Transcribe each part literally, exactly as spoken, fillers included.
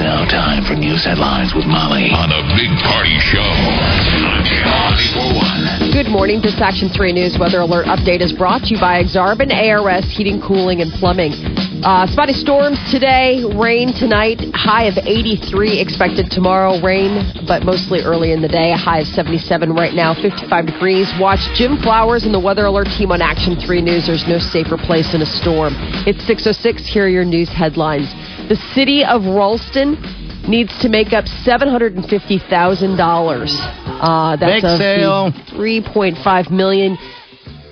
Now time for news headlines with Molly on a big party show on Channel ninety-four point one. Good morning. This Action three News weather alert update is brought to you by Exarbin A R S Heating, Cooling, and Plumbing. Uh, spotty storms today, rain tonight, high of eighty-three expected tomorrow, rain, but mostly early in the day, a high of seventy-seven right now, fifty-five degrees. Watch Jim Flowers and the weather alert team on Action three News. There's no safer place in a storm. It's six oh six. Here are your news headlines. The city of Ralston needs to make up seven hundred fifty thousand dollars. Uh, that's a three point five million dollars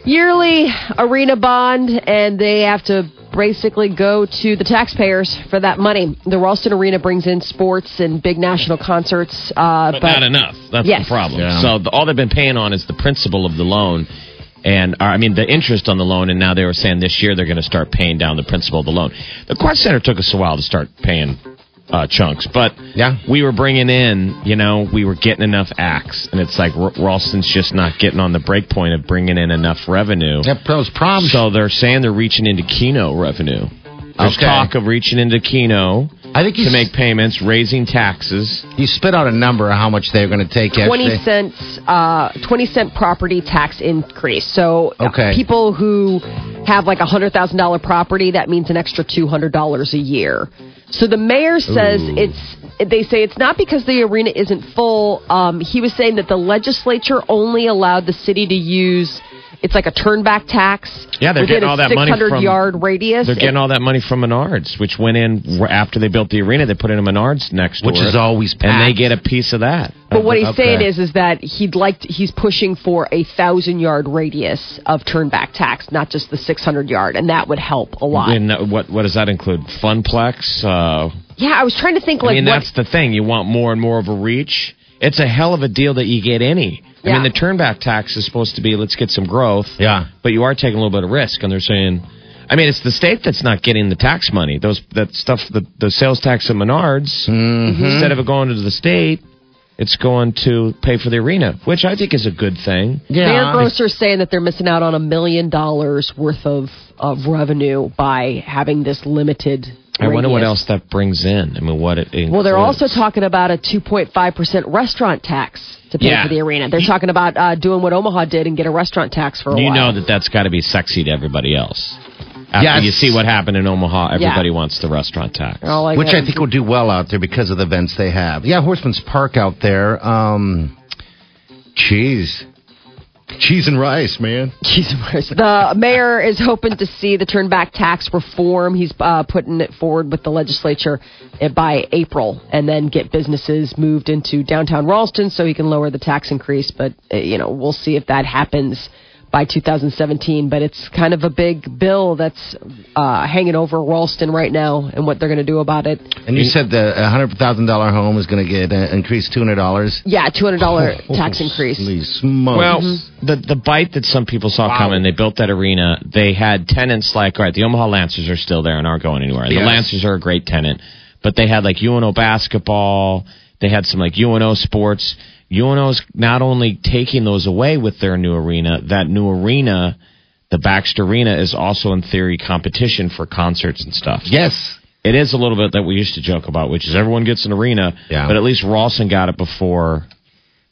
yearly arena bond, and they have to basically go to the taxpayers for that money. The Ralston Arena brings in sports and big national concerts. Uh, but, but not enough. That's yes. the problem. Yeah. So the, all they've been paying on is the principal of the loan. And, uh, I mean, the interest on the loan, and now they were saying this year they're going to start paying down the principal of the loan. The Quest Center took us a while to start paying uh, chunks, but yeah. we were bringing in, you know, we were getting enough acts. And it's like R- Ralston's just not getting on the break point of bringing in enough revenue. That was problems. So they're saying they're reaching into Keno revenue. There's okay. talk of reaching into Keno I think to make payments, raising taxes. You spit out a number of how much they're going to take. twenty cents, uh, twenty cent property tax increase. So okay. people who have like a one hundred thousand dollars property, that means an extra two hundred dollars a year. So the mayor says Ooh. it's, they say it's not because the arena isn't full. Um, he was saying that the legislature only allowed the city to use, it's like a turn-back tax. Yeah, they're getting all that money from... six hundred yard radius. They're getting all that money from Menards, which went in after they built the arena. They put in a Menards next door. Which is always packed. And they get a piece of that. But what he's okay. saying is is that he'd like to, he's pushing for a one thousand yard radius of turn-back tax, not just the six hundred yard, and that would help a lot. And what, what does that include? Funplex? Uh, yeah, I was trying to think... like I mean, what, that's the thing. You want more and more of a reach. It's a hell of a deal that you get any. I yeah. mean, the turnback tax is supposed to be, let's get some growth. Yeah. But you are taking a little bit of risk, and they're saying, I mean, it's the state that's not getting the tax money. Those That stuff, the, the sales tax at Menards, mm-hmm. instead of it going to the state, it's going to pay for the arena, which I think is a good thing. Yeah. Mayor Grosser's saying that they're missing out on a million dollars worth of, of revenue by having this limited... I wonder what else that brings in. I mean, what it includes. Well, they're also talking about a two point five percent restaurant tax to pay yeah. for the arena. They're talking about uh, doing what Omaha did and get a restaurant tax for a you while. You know that that's got to be sexy to everybody else. After yes. you see what happened in Omaha, everybody yeah. wants the restaurant tax. Oh, like Which that. I think will do well out there because of the events they have. Yeah, Horseman's Park out there. Um, geez. Cheese and rice, man. Cheese and rice. The mayor is hoping to see the turn-back tax reform. He's uh, putting it forward with the legislature by April and then get businesses moved into downtown Ralston so he can lower the tax increase. But, you know, we'll see if that happens by two thousand seventeen. But it's kind of a big bill that's uh, hanging over Ralston right now and what they're going to do about it. And you said the one hundred thousand dollars home is going to get uh, increased two hundred dollars? Yeah, two hundred dollars oh, tax oh, increase. Well, mm-hmm. the, the bite that some people saw wow. coming, they built that arena. They had tenants like, all right, the Omaha Lancers are still there and aren't going anywhere. Yes. The Lancers are a great tenant. But they had like U N O basketball. They had some like U N O sports. U N O's not only taking those away with their new arena, that new arena, the Baxter Arena, is also in theory competition for concerts and stuff. Yes. It is a little bit that we used to joke about, which is everyone gets an arena, yeah. but at least Ralston got it before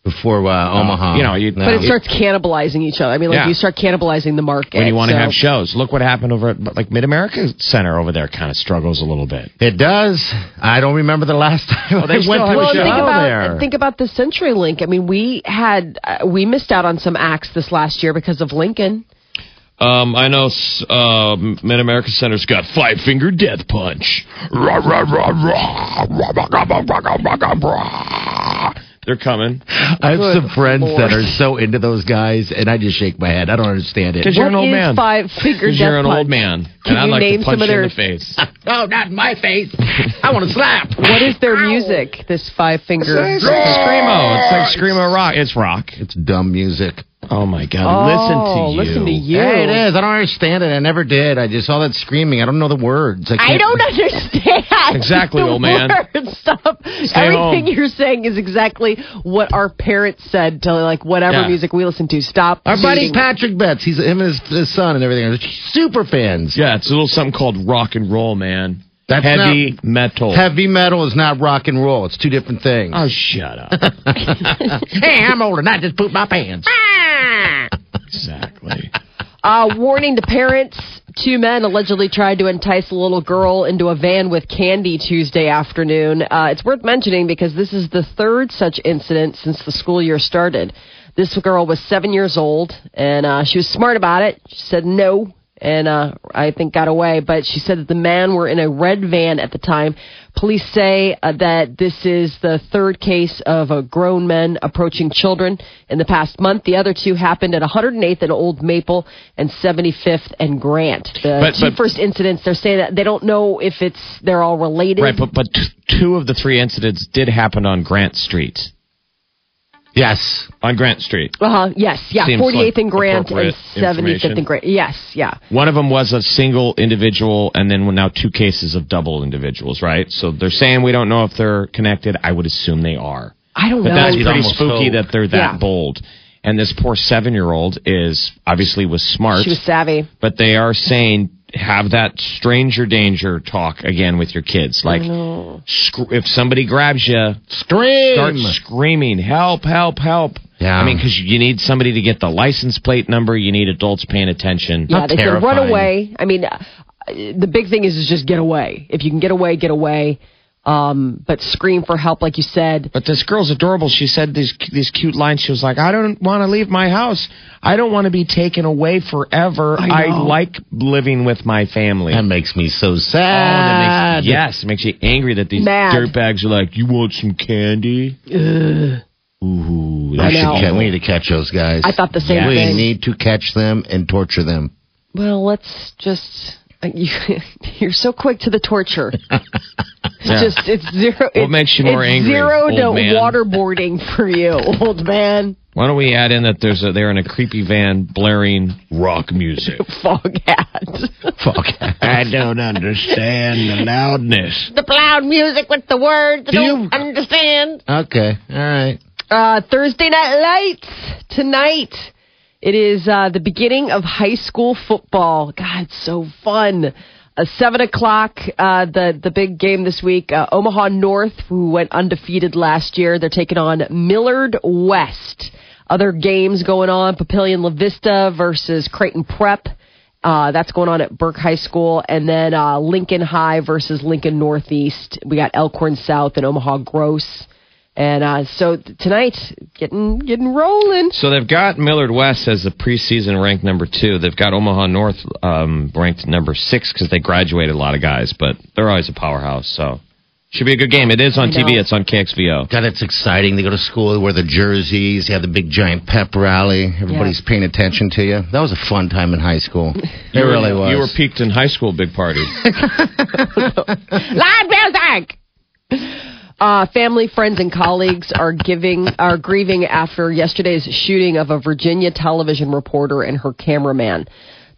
Before uh, uh, Omaha. You know, you, but no. it starts cannibalizing each other. I mean, like yeah. you start cannibalizing the market. When you want so. to have shows. Look what happened over at like, Mid America Center over there kind of struggles a little bit. It does. I don't remember the last time oh, they went to well, a show think about, there. Think about the Century Link. I mean, we had uh, we missed out on some acts this last year because of Lincoln. Um, I know uh, Mid America Center's got Five Finger Death Punch. They're coming. I have Good some friends Lord. that are so into those guys, and I just shake my head. I don't understand it. Because you're an old man. Five Finger Death Punch. You're an old man. Can and I like to punch you their... in the face. No, not in my face. I want to slap. What is their Ow. music, this Five Finger? It's like Screamo. It's like Screamo rock. It's rock. It's dumb music. Oh, my God. Oh, listen to you. Listen to you. Yeah, it is. I don't understand it. I never did. I just saw that screaming. I don't know the words. I, I don't understand. Exactly, old man. Stop. Stay Everything home. You're saying is exactly what our parents said to, like, whatever yeah. music we listen to. Stop. Our buddy Patrick Betts, he's him and his, his son and everything, are super fans. Yeah, it's a little something called rock and roll, man. That's heavy not, metal. Heavy metal is not rock and roll. It's two different things. Oh, shut up. Hey, I'm older and I just pooped my pants. Exactly. Uh, warning to parents, two men allegedly tried to entice a little girl into a van with candy Tuesday afternoon. Uh, it's worth mentioning because this is the third such incident since the school year started. This girl was seven years old, and uh, she was smart about it. She said no, and uh, I think got away. But she said that the men were in a red van at the time. Police say uh, that this is the third case of uh, grown men approaching children in the past month. The other two happened at one hundred eighth and Old Maple and seventy-fifth and Grant. The but, two but, first incidents, they're saying that they don't know if it's they're all related. Right, but, but t- two of the three incidents did happen on Grant Street. Yes. On Grant Street. Uh-huh. Yes. Yeah. Seems forty-eighth like and Grant and seventy-fifth and Grant. Yes. Yeah. One of them was a single individual and then now two cases of double individuals, right? So they're saying we don't know if they're connected. I would assume they are. I don't but know. But that's He's pretty spooky told. that they're that yeah. bold. And this poor seven-year-old is obviously was smart. She was savvy. But they are saying have that stranger danger talk again with your kids. Like, sc- if somebody grabs you, scream, start screaming, help, help, help. Yeah. I mean, because you need somebody to get the license plate number. You need adults paying attention. Yeah, How they terrifying. Can run away. I mean, uh, the big thing is, is just get away. If you can get away, get away. Um, but scream for help, like you said. But this girl's adorable. She said these these cute lines. She was like, I don't want to leave my house. I don't want to be taken away forever. I, I like living with my family. That makes me so sad. Oh, that makes, yes, it makes you angry that these Mad. dirtbags are like, you want some candy? Ugh. Ooh, I know. Catch, we need to catch those guys. I thought the same yes. thing. We need to catch them and torture them. Well, let's just... You're so quick to the torture. Yeah. Just it's zero. What it, makes you more it's angry? Zero to man. waterboarding for you, old man. Why don't we add in that there's a, they're in a creepy van blaring rock music? Fog hat. Fog hat. I don't understand the loudness. The loud music with the words. I Do don't you... understand. Okay, all right. Uh, Thursday Night Lights tonight. It is uh, the beginning of high school football. God, it's so fun. Uh, seven o'clock, uh, the, the big game this week. Uh, Omaha North, who went undefeated last year, they're taking on Millard West. Other games going on, Papillion La Vista versus Creighton Prep. Uh, that's going on at Burke High School. And then uh, Lincoln High versus Lincoln Northeast. We got Elkhorn South and Omaha Gross. And uh, so tonight, getting getting rolling. So they've got Millard West as the preseason ranked number two. They've got Omaha North um, ranked number six because they graduated a lot of guys, but they're always a powerhouse. So should be a good game. It is on T V. It's on K X V O. God, it's exciting. They go to school, they wear the jerseys, they have the big giant pep rally. Everybody's yeah. paying attention to you. That was a fun time in high school. It were, really was. You were peaked in high school, big party. Live music! Uh, family, friends, and colleagues are giving are grieving after yesterday's shooting of a Virginia television reporter and her cameraman.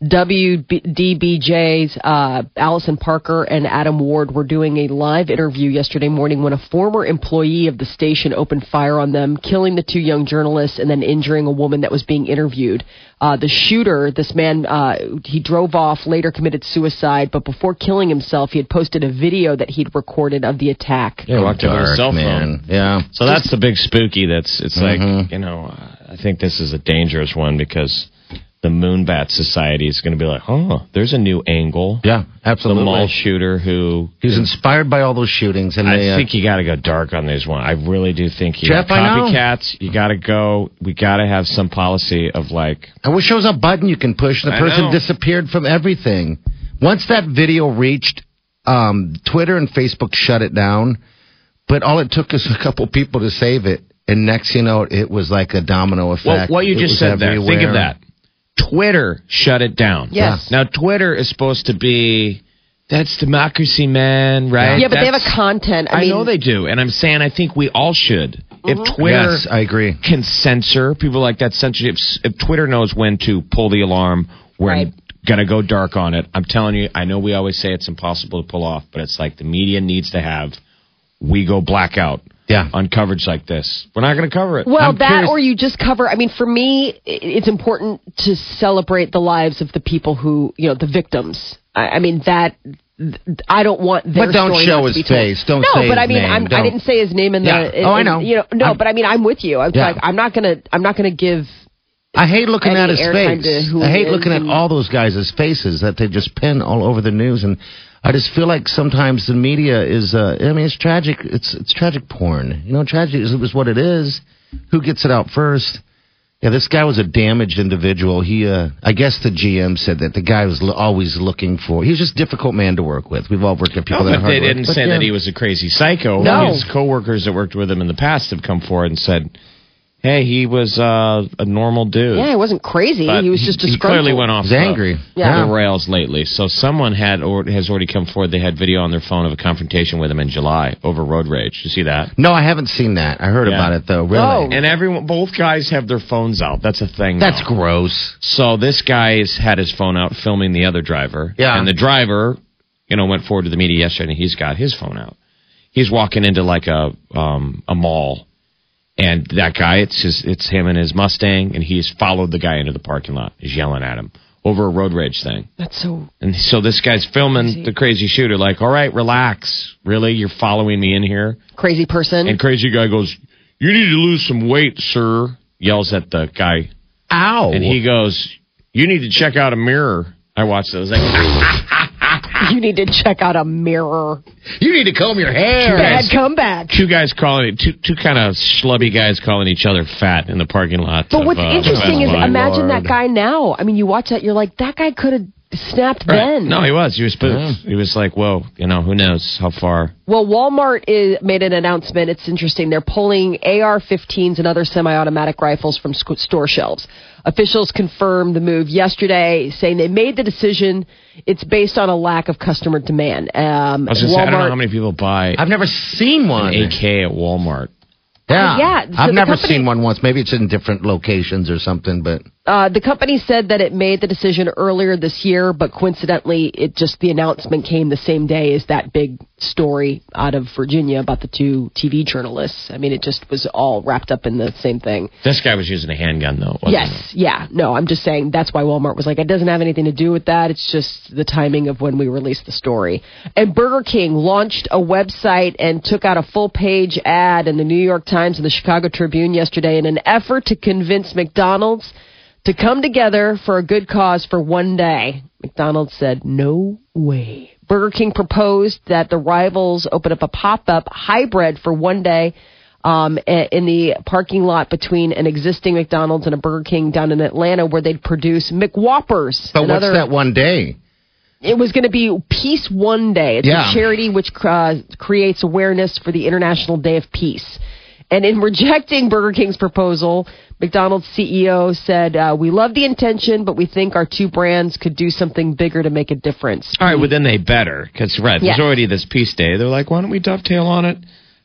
W D B J's uh, Allison Parker and Adam Ward were doing a live interview yesterday morning when a former employee of the station opened fire on them, killing the two young journalists and then injuring a woman that was being interviewed. Uh, the shooter, this man, uh, he drove off, later committed suicide, but before killing himself, he had posted a video that he'd recorded of the attack. Yeah, locked on his cell phone. Yeah. So that's the big spooky that's, it's mm-hmm. like, you know, I think this is a dangerous one because the Moonbat Society is going to be like, oh, there's a new angle. Yeah, absolutely. The mall shooter who... He was inspired by all those shootings. And I they, uh, think you got to go dark on these ones. I really do think you Jeff, know, copycats, know. you got to go... We got to have some policy of like... I wish there was a button you can push and the I person know. disappeared from everything. Once that video reached, um, Twitter and Facebook shut it down, but all it took is a couple people to save it. And next, you know, it was like a domino effect. Well, what you it just said there, think of that. Twitter shut it down. Yes. Now, Twitter is supposed to be, that's democracy, man, right? Yeah, but that's, they have a content. I, I mean, know they do, and I'm saying I think we all should. Mm-hmm. If Twitter yes, I agree. can censor people like that, censorship, if Twitter knows when to pull the alarm, we're right. going to go dark on it. I'm telling you, I know we always say it's impossible to pull off, but it's like the media needs to have, we go blackout. Yeah, on coverage like this. We're not going to cover it. Well, I'm that curious. Or you just cover... I mean, for me, it's important to celebrate the lives of the people who, you know, the victims. I, I mean, that... I don't want their But don't story show his face. Don't no, say his name. No, but I mean, I'm, I didn't say his name in the... Yeah. In, oh, I know. In, you know no, I'm, but I mean, I'm with you. I'm, yeah. like, I'm not going to I'm not going to give... I hate looking at his face. I hate looking at all those guys' faces that they just pin all over the news. And I just feel like sometimes the media is, uh, I mean, it's tragic. It's it's tragic porn. You know, tragic is, is what it is. Who gets it out first? Yeah, this guy was a damaged individual. He, uh, I guess the G M said that the guy was l- always looking for... He was just a difficult man to work with. We've all worked with people no, that are hard they didn't work, say yeah. that he was a crazy psycho. No. His coworkers that worked with him in the past have come forward and said... Hey, he was uh, a normal dude. Yeah, he wasn't crazy. But he was just disgruntled. He clearly went off He's angry. The, yeah. the rails lately. So someone had or has already come forward. They had video on their phone of a confrontation with him in July over road rage. You see that? No, I haven't seen that. I heard yeah. about it, though. Really? Oh. And everyone, both guys have their phones out. That's a thing. That's now. gross. So this guy's had his phone out filming the other driver. Yeah. And the driver, you know, went forward to the media yesterday, and he's got his phone out. He's walking into, like, a um, a mall. And that guy, it's his, it's him and his Mustang, and he's followed the guy into the parking lot. He's yelling at him over a road rage thing. That's so... And so this guy's filming crazy. the crazy shooter, like, all right, relax. Really? You're following me in here? Crazy person. And crazy guy goes, you need to lose some weight, sir, yells at the guy. Ow. And he goes, you need to check out a mirror. I watched those. I was like, you need to check out a mirror. You need to comb your hair. Bad comeback. Two guys calling two two kind of schlubby guys calling each other fat in the parking lot. But of, what's uh, interesting is imagine that guy now. I mean, you watch that, you're like, that guy could have snapped right. then. No, he was. He was spooked. Yeah. He was like, whoa, you know, who knows how far. Well, Walmart is, made an announcement. It's interesting. They're pulling A R fifteens and other semi-automatic rifles from sc- store shelves. Officials confirmed the move yesterday, saying they made the decision. It's based on a lack of customer demand. Um, I was gonna say, I don't know how many people buy. I've never seen one. An A K at Walmart. Yeah, uh, yeah. So I've never company, seen one once. Maybe it's in different locations or something. But uh, the company said that it made the decision earlier this year, but coincidentally, it just the announcement came the same day as that big story out of Virginia about the two T V journalists. I mean, it just was all wrapped up in the same thing. This guy was using a handgun, though. Wasn't yes, it? yeah, no, I'm just saying that's why Walmart was like, it doesn't have anything to do with that. It's just the timing of when we released the story. And Burger King launched a website and took out a full page ad in the New York Times. Times and the Chicago Tribune yesterday in an effort to convince McDonald's to come together for a good cause for one day. McDonald's said, no way. Burger King proposed that the rivals open up a pop-up hybrid for one day um, in the parking lot between an existing McDonald's and a Burger King down in Atlanta where they'd produce McWhoppers. But what's other- that one day? It was going to be Peace One Day. It's yeah. a charity which uh, creates awareness for the International Day of Peace. And in rejecting Burger King's proposal, McDonald's C E O said, uh, we love the intention, but we think our two brands could do something bigger to make a difference. All right, well, then they better, because, right, yes. there's already this Peace Day. They're like, why don't we dovetail on it?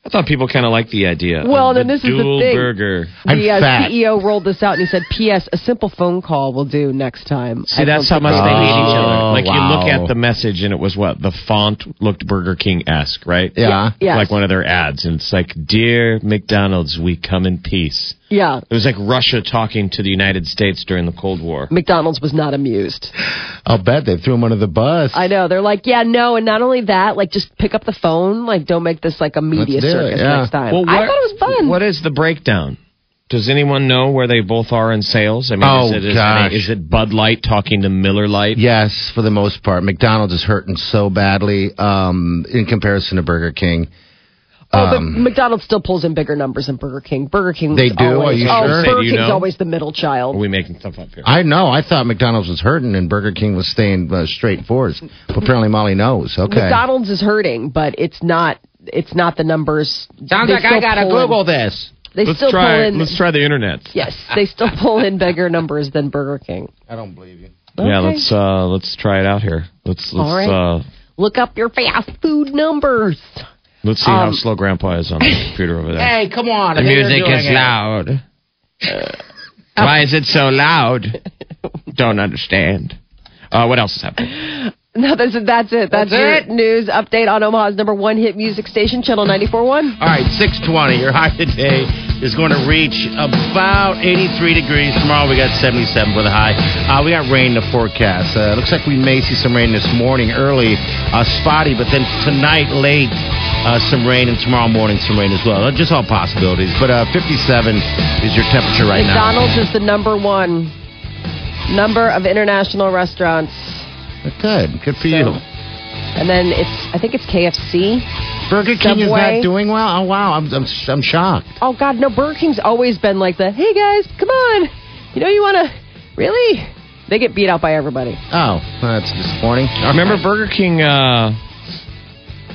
I thought people kind of liked the idea. Well, um, then the this dual is the thing. Burger. I'm the uh, fat. C E O rolled this out and he said, P S a simple phone call will do next time. See, I that's how much they hate each other. Like, wow. You look at the message and it was what? The font looked Burger King-esque, right? Yeah. yeah. Like yes. one of their ads. And it's like, Dear McDonald's, we come in peace. Yeah. It was like Russia talking to the United States during the Cold War. McDonald's was not amused. I'll bet they threw him under the bus. I know. They're like, yeah, no, and not only that, like, just pick up the phone. Like, don't make this like a media Let's circus yeah. next time. Well, what, I thought it was fun. What is the breakdown? Does anyone know where they both are in sales? I mean, oh, is, it, is, gosh. It, is it Bud Light talking to Miller Lite? Yes, for the most part. McDonald's is hurting so badly um, in comparison to Burger King. Oh, but um, McDonald's still pulls in bigger numbers than Burger King. Burger King's they do? Always, are you oh, sure? Burger King's you know? always the middle child. Are we making stuff up here? I know. I thought McDonald's was hurting and Burger King was staying uh, straight for us. But apparently Molly knows. Okay. McDonald's is hurting, but it's not. It's not the numbers. Sounds they like I gotta Google this. They let's still try. Pull in, let's try the internet. Yes, they still pull in bigger numbers than Burger King. I don't believe you. Okay. Yeah, let's uh, let's try it out here. Let's let's All right. uh, look up your fast food numbers. Let's see um, how slow Grandpa is on the computer over there. Hey, come on. The music is it. loud. Uh, Why is it so loud? Don't understand. Uh, what else is happening? No, that's it. That's it. That's, that's it. Your news update on Omaha's number one hit music station, Channel ninety-four point one. All right, six twenty. Your high today is going to reach about eighty-three degrees. Tomorrow we got seventy-seven for the high. Uh, we got rain in the forecast. Uh, looks like we may see some rain this morning early, uh, spotty, but then tonight late. Uh, some rain, and tomorrow morning some rain as well. Just all possibilities. But uh, fifty-seven is your temperature right now. McDonald's is the number one number of international restaurants. Good. Good for so, you. And then it's, I think it's K F C. Burger King Subway. Is not doing well? Oh, wow. I'm, I'm I'm shocked. Oh, God. No, Burger King's always been like the, hey, guys, come on. You know you want to, really? They get beat out by everybody. Oh, that's disappointing. Okay. Remember Burger King... Uh,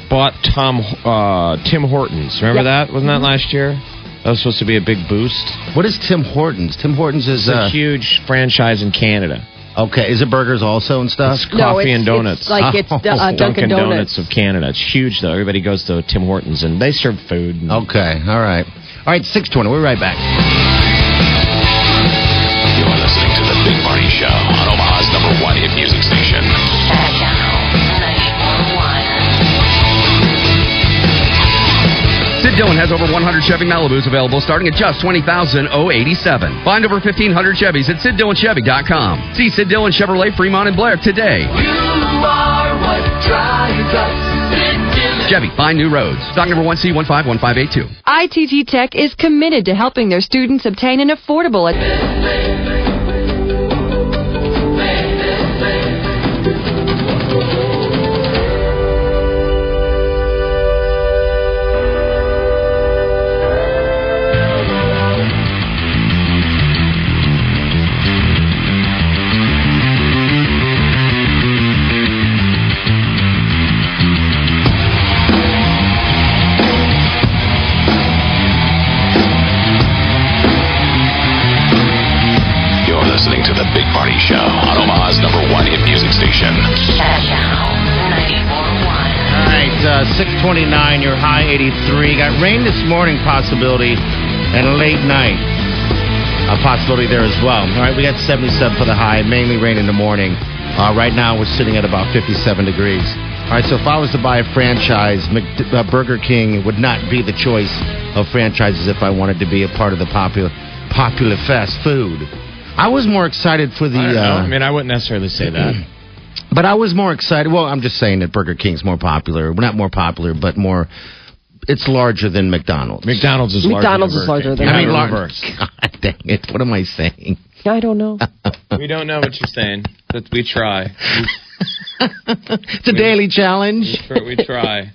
bought Tom uh, Tim Hortons. Remember yep. that? Wasn't that last year? That was supposed to be a big boost. What is Tim Hortons? Tim Hortons is uh, a huge franchise in Canada. Okay. Is it burgers also and stuff? It's coffee no, it's, and donuts. It's like it's oh. uh, Dunkin' Donuts. Donuts of Canada. It's huge, though. Everybody goes to Tim Hortons, and they serve food. And- okay. All right. All right, six twenty. We're right back. You're listening to The Big Party Show on Omaha's number one hit music station. Sid Dillon has over one hundred Chevy Malibus available starting at just twenty thousand dollars. Find over fifteen hundred Chevys at Sid Dillon Chevy dot com. See Sid Dillon Chevrolet, Fremont, and Blair today. You are what drives us, Sid Dillon. Chevy, find new roads. Stock number one C one five one five eight two. I T G Tech is committed to helping their students obtain an affordable... Ed- six twenty-nine, your high eighty-three. Got rain this morning possibility and late night. A possibility there as well. All right, we got seventy-seven for the high, mainly rain in the morning. Uh, right now, we're sitting at about fifty-seven degrees. All right, so if I was to buy a franchise, Mc- uh, Burger King would not be the choice of franchises if I wanted to be a part of the popular popular fast food. I was more excited for the... I, don't know. Uh, I mean, I wouldn't necessarily say that. But I was more excited. Well, I'm just saying that Burger King's more popular. Well, not more popular, but more. It's larger than McDonald's. McDonald's is McDonald's larger than Burger King. McDonald's is larger than. I mean, God dang it! What am I saying? I don't know. We don't know what you're saying, but we try. It's a we, daily challenge. We try.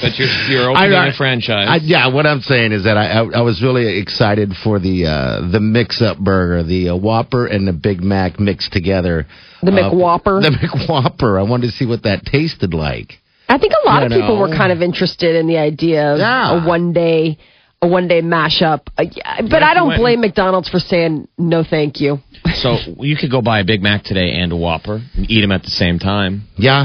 But you're, you're opening I, I, a franchise. I, yeah, what I'm saying is that I, I, I was really excited for the uh, the mix-up burger, the uh, Whopper and the Big Mac mixed together. The uh, McWhopper? The McWhopper. I wanted to see what that tasted like. I think a lot you of know. people were kind of interested in the idea of yeah. a one-day a one-day mashup. Uh, yeah, but yeah, I don't blame McDonald's for saying no thank you. So you could go buy a Big Mac today and a Whopper and eat them at the same time. Yeah.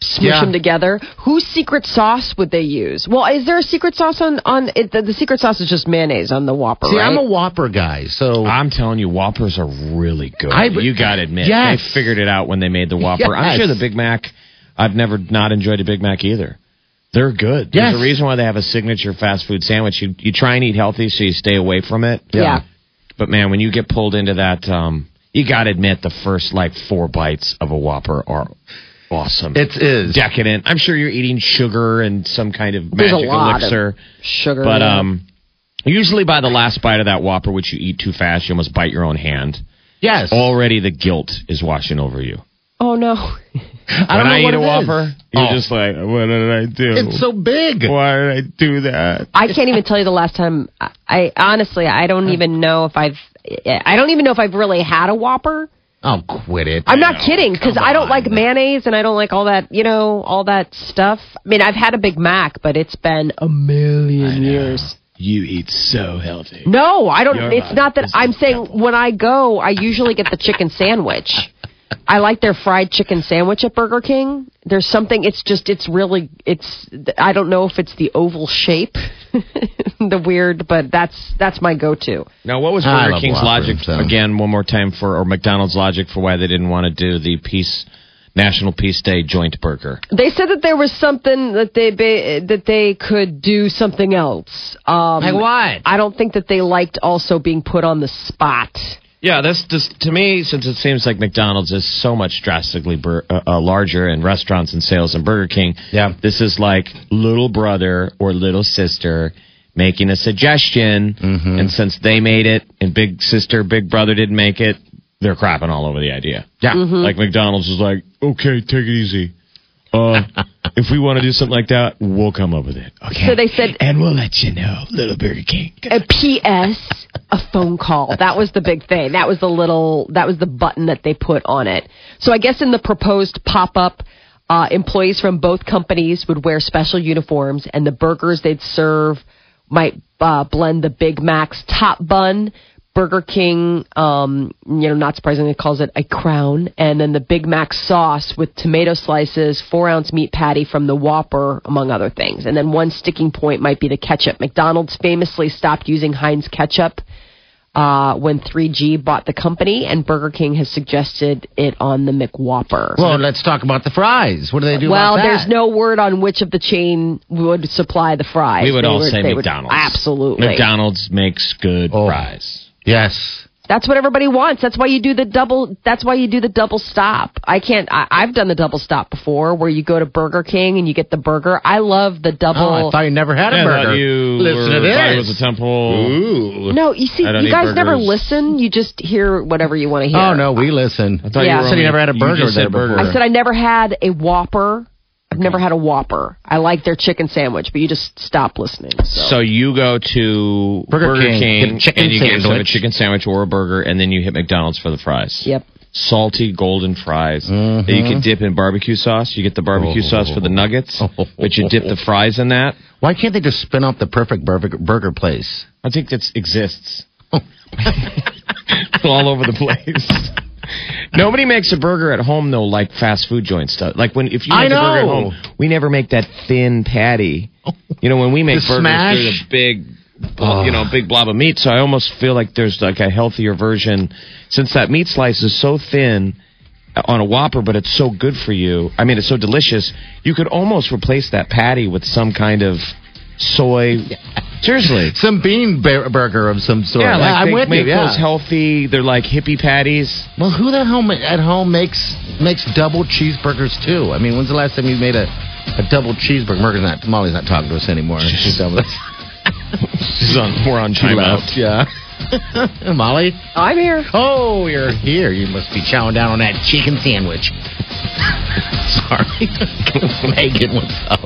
smush yeah. them together. Whose secret sauce would they use? Well, is there a secret sauce on, on it? The, the secret sauce is just mayonnaise on the Whopper, See, right? I'm a Whopper guy, so... I'm telling you, Whoppers are really good. I, you got to admit, yes. they figured it out when they made the Whopper. Yes. I'm sure the Big Mac, I've never not enjoyed a Big Mac either. They're good. Yes. There's a reason why they have a signature fast food sandwich. You, you try and eat healthy, so you stay away from it. Yeah. yeah. But, man, when you get pulled into that, um, you got to admit the first, like, four bites of a Whopper are... awesome. It is. Decadent. I'm sure you're eating sugar and some kind of magic elixir. There's a lot of sugar. But um, usually by the last bite of that Whopper, which you eat too fast, you almost bite your own hand. Yes. Already the guilt is washing over you. Oh, no. I don't know what it is. When I eat a Whopper, you're just like, what did I do? It's so big. Why did I do that? I can't even tell you the last time. I, I honestly, I don't even know if I've, I don't even know if I've really had a Whopper. I'll quit it. I'm not kidding, because I don't like mayonnaise and I don't like all that, you know, all that stuff. I mean, I've had a Big Mac, but it's been a million years. You eat so healthy. No, I don't. It's not that. I'm saying when I go, I usually get the chicken sandwich. I like their fried chicken sandwich at Burger King. There's something, it's just, it's really, it's, I don't know if it's the oval shape, the weird, but that's that's my go-to. Now, what was Burger King's logic, again, one more time, for, or McDonald's logic for why they didn't want to do the peace, National Peace Day joint burger? They said that there was something that they that they could do something else. Um, like what? I don't think that they liked also being put on the spot. Yeah, that's just, to me, since it seems like McDonald's is so much drastically bur- uh, larger in restaurants and sales than Burger King, yeah. this is like little brother or little sister making a suggestion, mm-hmm. and since they made it and big sister, big brother didn't make it, they're crapping all over the idea. Yeah, mm-hmm. Like McDonald's is like, okay, take it easy. Uh, if we want to do something like that, we'll come up with it. Okay. So they said, and we'll let you know, little Burger King. A P S, a phone call. That was the big thing. That was the little. That was the button that they put on it. So I guess in the proposed pop-up, uh, employees from both companies would wear special uniforms, and the burgers they'd serve might uh, blend the Big Mac's top bun. Burger King, um, you know, not surprisingly, calls it a crown. And then the Big Mac sauce with tomato slices, four-ounce meat patty from the Whopper, among other things. And then one sticking point might be the ketchup. McDonald's famously stopped using Heinz ketchup uh, when three G bought the company, and Burger King has suggested it on the McWhopper. Well, let's talk about the fries. What do they do well, about that? Well, there's no word on which of the chain would supply the fries. We would they all would, say McDonald's. Would, absolutely. McDonald's makes good oh. fries. Yes. That's what everybody wants. That's why you do the double that's why you do the double stop. I can't I, I've done the double stop before where you go to Burger King and you get the burger. I love the double. Oh, I thought you never had a yeah, burger. You listen to this. It was a temple. Ooh. No, you see you guys burgers. never listen. You just hear whatever you want to hear. Oh no, we listen. I thought yeah. you, were I said you never had a burger, you said burger. I said I never had a Whopper. I've never had a Whopper. I like their chicken sandwich, but you just stop listening. So, so you go to Burger, Burger King, King and you sandwich. get a chicken sandwich or a burger, and then you hit McDonald's for the fries. Yep. Salty golden fries mm-hmm. that you can dip in barbecue sauce. You get the barbecue oh. sauce for the nuggets, oh. but you dip the fries in that. Why can't they just spin up the perfect burger, burger place? I think that exists. Oh. All over the place. Nobody makes a burger at home, though, like fast food joint stuff. Like, when if you make I know. a burger at home, we never make that thin patty. You know, when we make the burgers, smash. there's a big, oh. you know, big blob of meat. So I almost feel like there's, like, a healthier version. Since that meat slice is so thin on a Whopper, but it's so good for you. I mean, it's so delicious. You could almost replace that patty with some kind of soy... Seriously. Some bean ba- burger of some sort. Yeah, like yeah, I'm they with make you, yeah. those healthy, they're like hippie patties. Well, who the hell at home makes makes double cheeseburgers, too? I mean, when's the last time you made a, a double cheeseburger? Morgan's not, Molly's not talking to us anymore. She's done with us. She's on, we're on timeout. Yeah. Molly? I'm here. Oh, you're here. You must be chowing down on that chicken sandwich. Sorry. Megan, what's up?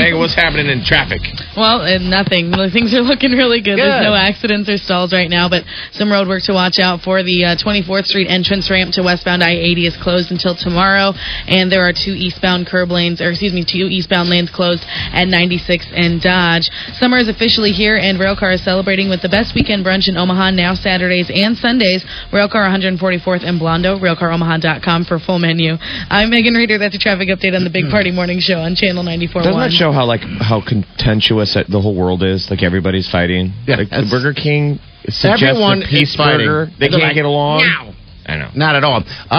Megan, what's happening in traffic? Well, and nothing. Things are looking really good. good. There's no accidents or stalls right now, but some road work to watch out for. The uh, twenty-fourth Street entrance ramp to westbound I eighty is closed until tomorrow, and there are two eastbound curb lanes, or excuse me, two eastbound lanes closed at ninety-six and Dodge. Summer is officially here, and Railcar is celebrating with the best weekend brunch in Omaha now Saturdays and Sundays. Railcar one forty-fourth and Blondo, railcar omaha dot com for full menu. you. I'm Megan Reader. That's a traffic update on the Big Party Morning Show on Channel ninety-four point one. Doesn't that show how, like, how contentious the whole world is? Like, everybody's fighting? Yeah. Like, the Burger King suggests everyone a peace burger. They can't like, get along? No. I know. Not at all. Uh,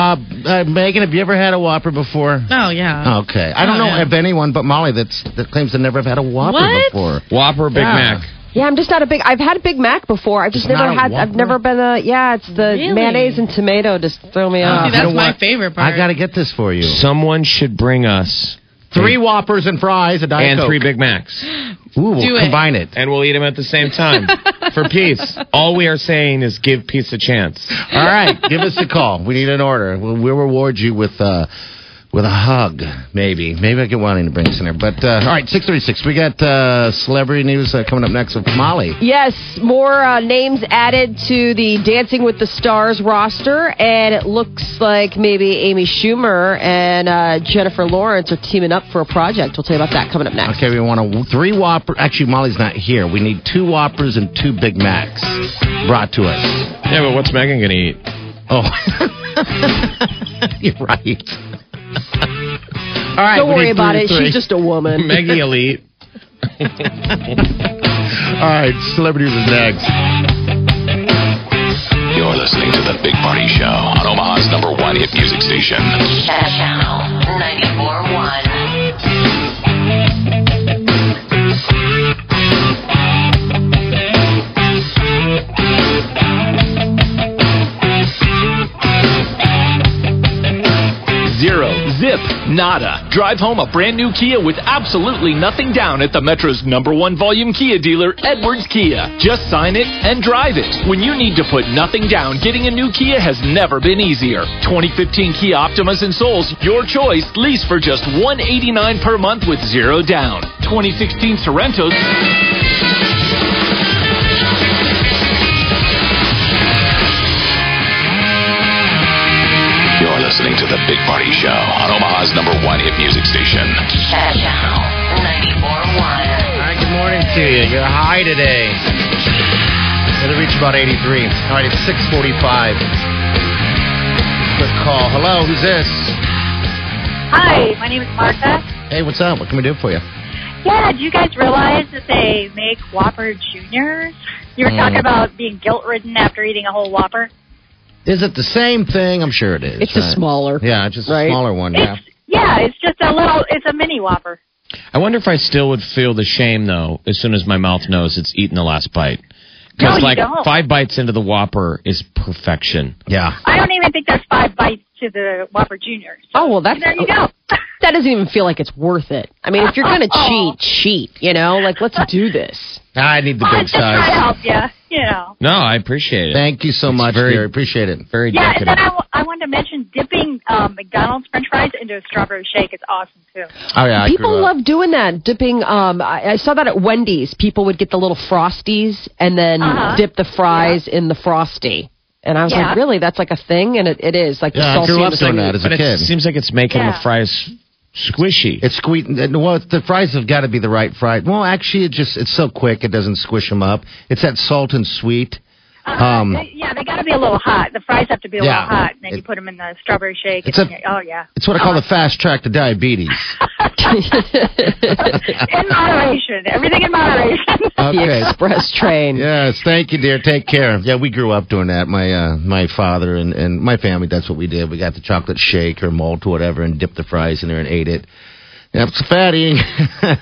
uh, Megan, have you ever had a Whopper before? Oh, yeah. Okay. I don't oh, know yeah. of anyone but Molly that's, that claims to never have had a Whopper what? before. Whopper, Big yeah. Mac. Yeah, I'm just not a big... I've had a Big Mac before. I've just it's never had... I've never been a... Yeah, it's the really? mayonnaise and tomato just throw me off. Uh, See, that's my want, favorite part. I got to get this for you. Someone should bring us... Three Whoppers and fries, a Diet and Coke. Three Big Macs. Ooh, we'll Do combine it. it. And we'll eat them at the same time. For peace. All we are saying is give peace a chance. All right. Give us a call. We need an order. We'll, we'll reward you with... Uh, With a hug, maybe. Maybe I get Wani to bring us in there. But, uh, all right, six thirty-six. We got uh, celebrity news uh, coming up next with Molly. Yes, more uh, names added to the Dancing with the Stars roster. And it looks like maybe Amy Schumer and uh, Jennifer Lawrence are teaming up for a project. We'll tell you about that coming up next. Okay, we want a three Whopper. Actually, Molly's not here. We need two Whoppers and two Big Macs brought to us. Yeah, but what's Megan going to eat? Oh. You're right. All right, don't worry about it. Three. She's just a woman. Maggie Elite. All right, celebrities is next. You're listening to The Big Party Show on Omaha's number one hit music station. Channel ninety-four point one. Zero. Zip, nada. Drive home a brand new Kia with absolutely nothing down at the Metro's number one volume Kia dealer, Edwards Kia. Just sign it and drive it. When you need to put nothing down, getting a new Kia has never been easier. twenty fifteen Kia Optimas and Souls, your choice, lease for just one hundred eighty-nine dollars per month with zero down. twenty sixteen Sorrentos... Listening to The Big Party Show on Omaha's number one hit music station. Channel ninety-four point one. All right, good morning to you. You're high today. It'll reach about eighty-three. All right, it's six forty-five. Quick call. Hello, who's this? Hi, my name is Martha. Hey, what's up? What can we do for you? Yeah, do you guys realize that they make Whopper Juniors? You were mm. talking about being guilt-ridden after eating a whole Whopper. Is it the same thing? I'm sure it is. It's right? a smaller. Yeah, it's just right? a smaller one. Yeah. It's, yeah, it's just a little, it's a mini Whopper. I wonder if I still would feel the shame, though, as soon as my mouth knows it's eaten the last bite. Because, no, like, don't. Five bites into the Whopper is perfection. Yeah. I don't even think that's five bites to the Whopper Junior. So oh, well, that's... There you go. That doesn't even feel like it's worth it. I mean, if you're going to oh. cheat, cheat, you know? Like, let's do this. I need the well, big size. I help you. You know. No, I appreciate it. Thank you so it's much. Very, I appreciate it. Very yeah, and then I, w- I wanted to mention dipping um, McDonald's French fries into a strawberry shake is awesome, too. Oh, yeah. People love doing that. Dipping, um, I, I saw that at Wendy's. People would get the little Frosties and then uh-huh. dip the fries yeah. in the Frosty. And I was yeah. like, really? That's like a thing? And it, it is. Like yeah, the salty I grew up doing that as a but kid. It seems like it's making yeah. the fries... squishy. It's squeezing. Well, the fries have got to be the right fry. Well, actually, it just it's so quick it doesn't squish them up. It's that salt and sweet. Uh, um, they, yeah, they got to be a little hot. The fries have to be a yeah, little hot, and then it, you put them in the strawberry shake. It's and a, you, oh yeah. It's what I call oh. the fast track to diabetes. In moderation, everything in moderation. Okay. The express train. Yes, thank you, dear. Take care. Yeah, we grew up doing that. My uh, my father and, and my family. That's what we did. We got the chocolate shake or malt or whatever, and dipped the fries in there and ate it. Yep, it's fat eating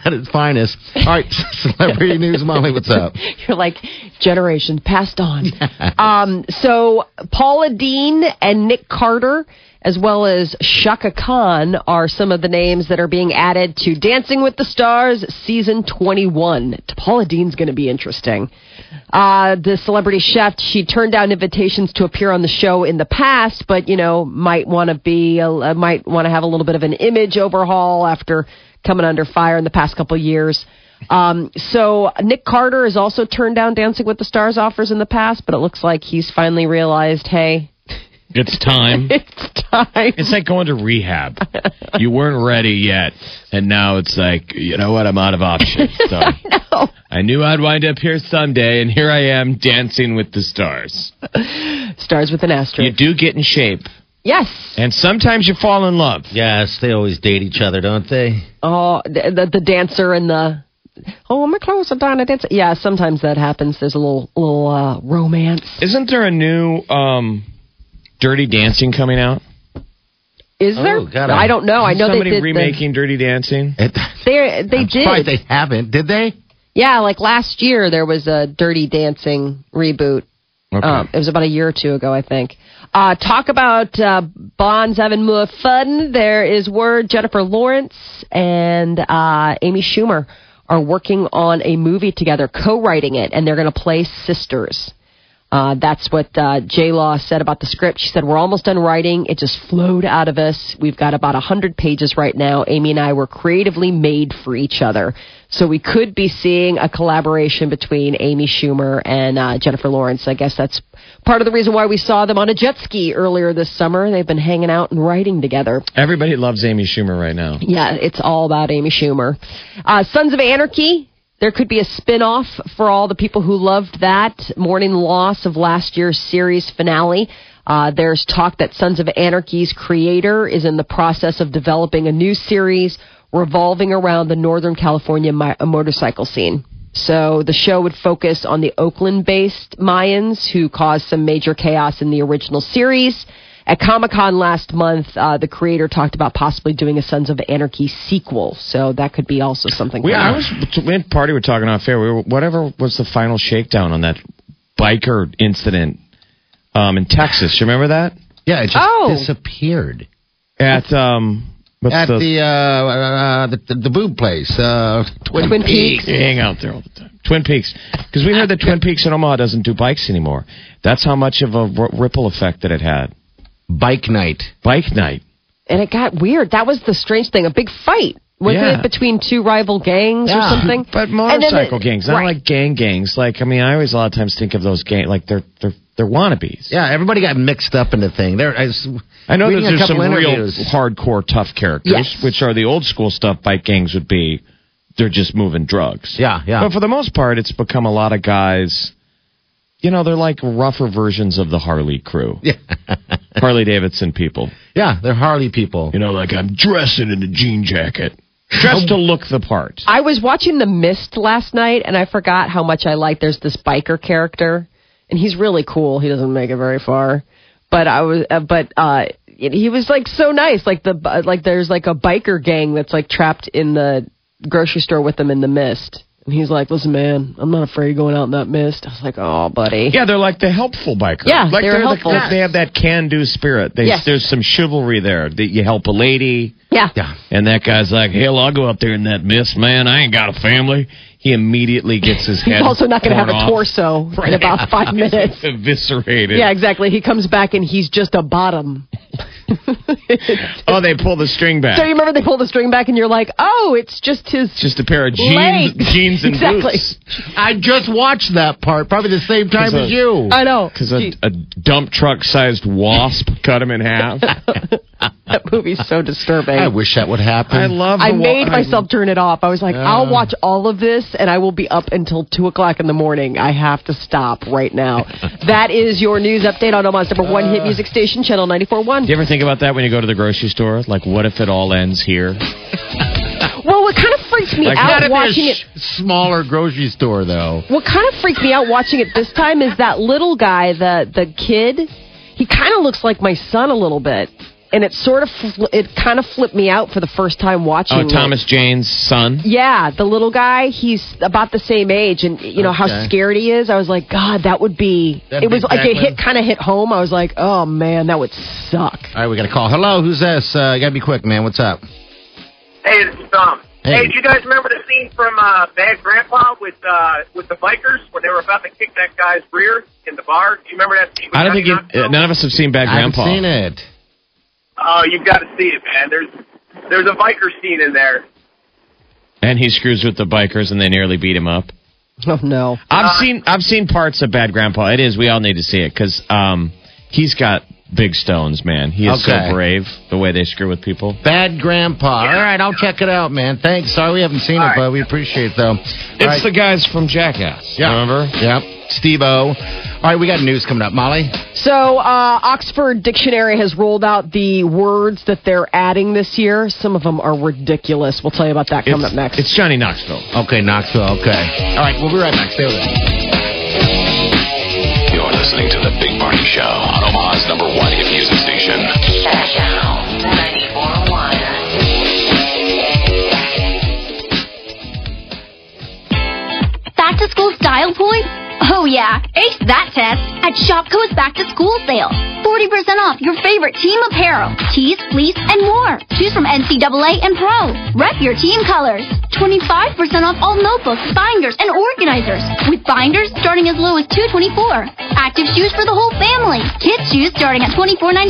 at its finest. All right, celebrity news, Molly, what's up? You're like, generations passed on. Yeah. Um, so Paula Deen and Nick Carter, as well as Shaka Khan, are some of the names that are being added to Dancing with the Stars Season twenty-one. Paula Deen's going to be interesting. Uh, the celebrity chef, she turned down invitations to appear on the show in the past, but, you know, might want to be, uh, might want to have a little bit of an image overhaul after coming under fire in the past couple years. Um, so Nick Carter has also turned down Dancing with the Stars offers in the past, but it looks like he's finally realized, hey... It's time. It's time. It's like going to rehab. You weren't ready yet, and now it's like, you know what, I'm out of options. So I know. I knew I'd wind up here someday, and here I am dancing with the stars. Stars with an asterisk. You do get in shape. Yes. And sometimes you fall in love. Yes, they always date each other, don't they? Oh, the, the, the dancer and the... Oh, my clothes are down. I dance. Yeah, sometimes that happens. There's a little little uh, romance. Isn't there a new um, Dirty Dancing coming out? Is there? Oh, God, I don't know. I know somebody they did remaking the... Dirty Dancing. They they I'm did. They haven't, did they? Yeah, like last year there was a Dirty Dancing reboot. Okay. Um, it was about a year or two ago, I think. Uh, talk about uh, Bonds having more fun. There is word Jennifer Lawrence and uh, Amy Schumer are working on a movie together, co-writing it, and they're going to play sisters. Uh, that's what uh, J. Law said about the script. She said, we're almost done writing. It just flowed out of us. We've got about one hundred pages right now. Amy and I were creatively made for each other. So we could be seeing a collaboration between Amy Schumer and uh, Jennifer Lawrence. I guess that's part of the reason why we saw them on a jet ski earlier this summer. They've been hanging out and writing together. Everybody loves Amy Schumer right now. Yeah, it's all about Amy Schumer. Uh, Sons of Anarchy. There could be a spin-off for all the people who loved that morning loss of last year's series finale. Uh, there's talk that Sons of Anarchy's creator is in the process of developing a new series revolving around the Northern California mi- motorcycle scene. So the show would focus on the Oakland-based Mayans who caused some major chaos in the original series. At Comic-Con last month, uh, the creator talked about possibly doing a Sons of Anarchy sequel, so that could be also something. We, I was, we had party, we were talking off air. We were, whatever was the final shakedown on that biker incident um, in Texas? You remember that? Yeah, it just oh. disappeared at um what's at the the, uh, uh, the, the the boob place, uh, Twin, Twin Peaks. Peaks. You hang out there all the time, Twin Peaks, because we heard that Twin Peaks in Omaha doesn't do bikes anymore. That's how much of a r- ripple effect that it had. Bike night. Bike night. And it got weird. That was the strange thing. A big fight. Wasn't yeah. it between two rival gangs yeah. or something? But motorcycle it, gangs. Not right. like gang gangs. Like, I mean, I always a lot of times think of those gangs. Like, they're, they're, they're wannabes. Yeah, everybody got mixed up in the thing. There, I, was I know there's some interviews. Real hardcore tough characters, yes. which are the old school stuff bike gangs would be. They're just moving drugs. Yeah, yeah. But for the most part, it's become a lot of guys... You know, they're like rougher versions of the Harley crew. Yeah. Harley-Davidson people. Yeah, they're Harley people. You know, like I'm dressing in a jean jacket. Dressed to look the part. I was watching The Mist last night, and I forgot how much I liked. There's this biker character, and he's really cool. He doesn't make it very far. But I was, uh, but uh, he was, like, so nice. Like, the uh, like there's, like, a biker gang that's, like, trapped in the grocery store with them in The Mist. And he's like, listen, man, I'm not afraid of going out in that mist. I was like, oh, buddy. Yeah, they're like the helpful biker. Yeah, like they're, they're helpful. The, they have that can-do spirit. They, yes. There's some chivalry there. You help a lady. Yeah. yeah. And that guy's like, hell, I'll go out there in that mist, man. I ain't got a family. He immediately gets his head. He's also not going to have a torso right. in about five minutes. He's eviscerated. Yeah, exactly. He comes back, and he's just a bottom. Oh, they pull the string back. So you remember they pull the string back, and you're like, oh, it's just his just a pair of jeans, jeans and exactly. boots. I just watched that part, probably the same time a, as you. I know. Because a, a dump truck-sized wasp cut him in half. That movie's so disturbing. I wish that would happen. I love. I made wa- myself I, turn it off. I was like, uh, I'll watch all of this, and I will be up until two o'clock in the morning. I have to stop right now. That is your news update on Omaha's number one uh, hit music station, Channel ninety-four point one. Do you ever think about that when you go to the grocery store? Like, what if it all ends here? Well, what kind of freaked me like, out watching sh- it... smaller grocery store, though. What kind of freaked me out watching it this time is that little guy, the, the kid, he kind of looks like my son a little bit. And it sort of, fl- it kind of flipped me out for the first time watching. Oh, Thomas it. Jane's son? Yeah, the little guy, he's about the same age. And, you know, okay. how scared he is. I was like, God, that would be, That'd it was be like it hit, kind of hit home. I was like, oh, man, that would suck. All right, we got a call. Hello, who's this? Uh, you got to be quick, man. What's up? Hey, this is Tom. Hey, hey do you guys remember the scene from uh, Bad Grandpa with uh, with the bikers when they were about to kick that guy's rear in the bar? Do you remember that scene? I don't think you, uh, none of us have seen Bad Grandpa. I haven't seen it. Oh, you've got to see it, man. There's there's a biker scene in there. And he screws with the bikers, and they nearly beat him up. Oh, no. I've uh, seen I've seen parts of Bad Grandpa. It is. We all need to see it, because um, he's got big stones, man. He is okay. so brave, the way they screw with people. Bad Grandpa. Yeah. All right, I'll check it out, man. Thanks. Sorry we haven't seen all it, right. but we appreciate it, though. All it's right. the guys from Jackass, yeah. remember? Yep. Steve-O. All right, we got news coming up. Molly? So uh, Oxford Dictionary has rolled out the words that they're adding this year. Some of them are ridiculous. We'll tell you about that coming it's, up next. It's Johnny Knoxville. Okay, Knoxville, okay. All right, we'll be right back. Stay with us. You're listening to The Big Party Show on Omaha's number one hit music station. ninety-four point one. Back to school style point? Oh yeah, ace that test at Shopko's back to school sale. forty percent off your favorite team apparel, tees, fleece, and more. Choose from N C double A and pro. Rep your team colors. twenty-five percent off all notebooks, binders, and organizers. With binders starting as low as two twenty-four. Active shoes for the whole family. Kids shoes starting at twenty-four ninety-nine.